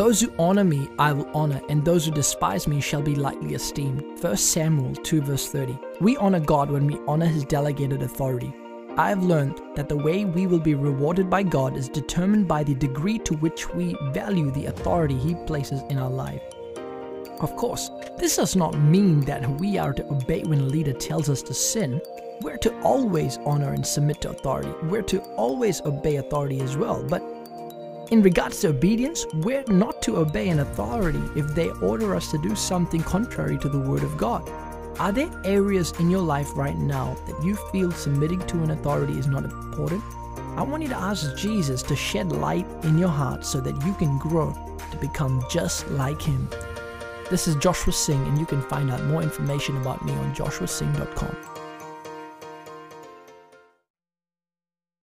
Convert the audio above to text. Those who honor me, I will honor, and those who despise me shall be lightly esteemed. 1 Samuel 2 verse 30. We honor God when we honor His delegated authority. I have learned that the way we will be rewarded by God is determined by the degree to which we value the authority He places in our life. Of course, this does not mean that we are to obey when a leader tells us to sin. We're to always honor and submit to authority. We're to always obey authority as well. But in regards to obedience, we're not to obey an authority if they order us to do something contrary to the Word of God. Are there areas in your life right now that you feel submitting to an authority is not important? I want you to ask Jesus to shed light in your heart so that you can grow to become just like Him. This is Joshua Singh, and you can find out more information about me on joshuasingh.com.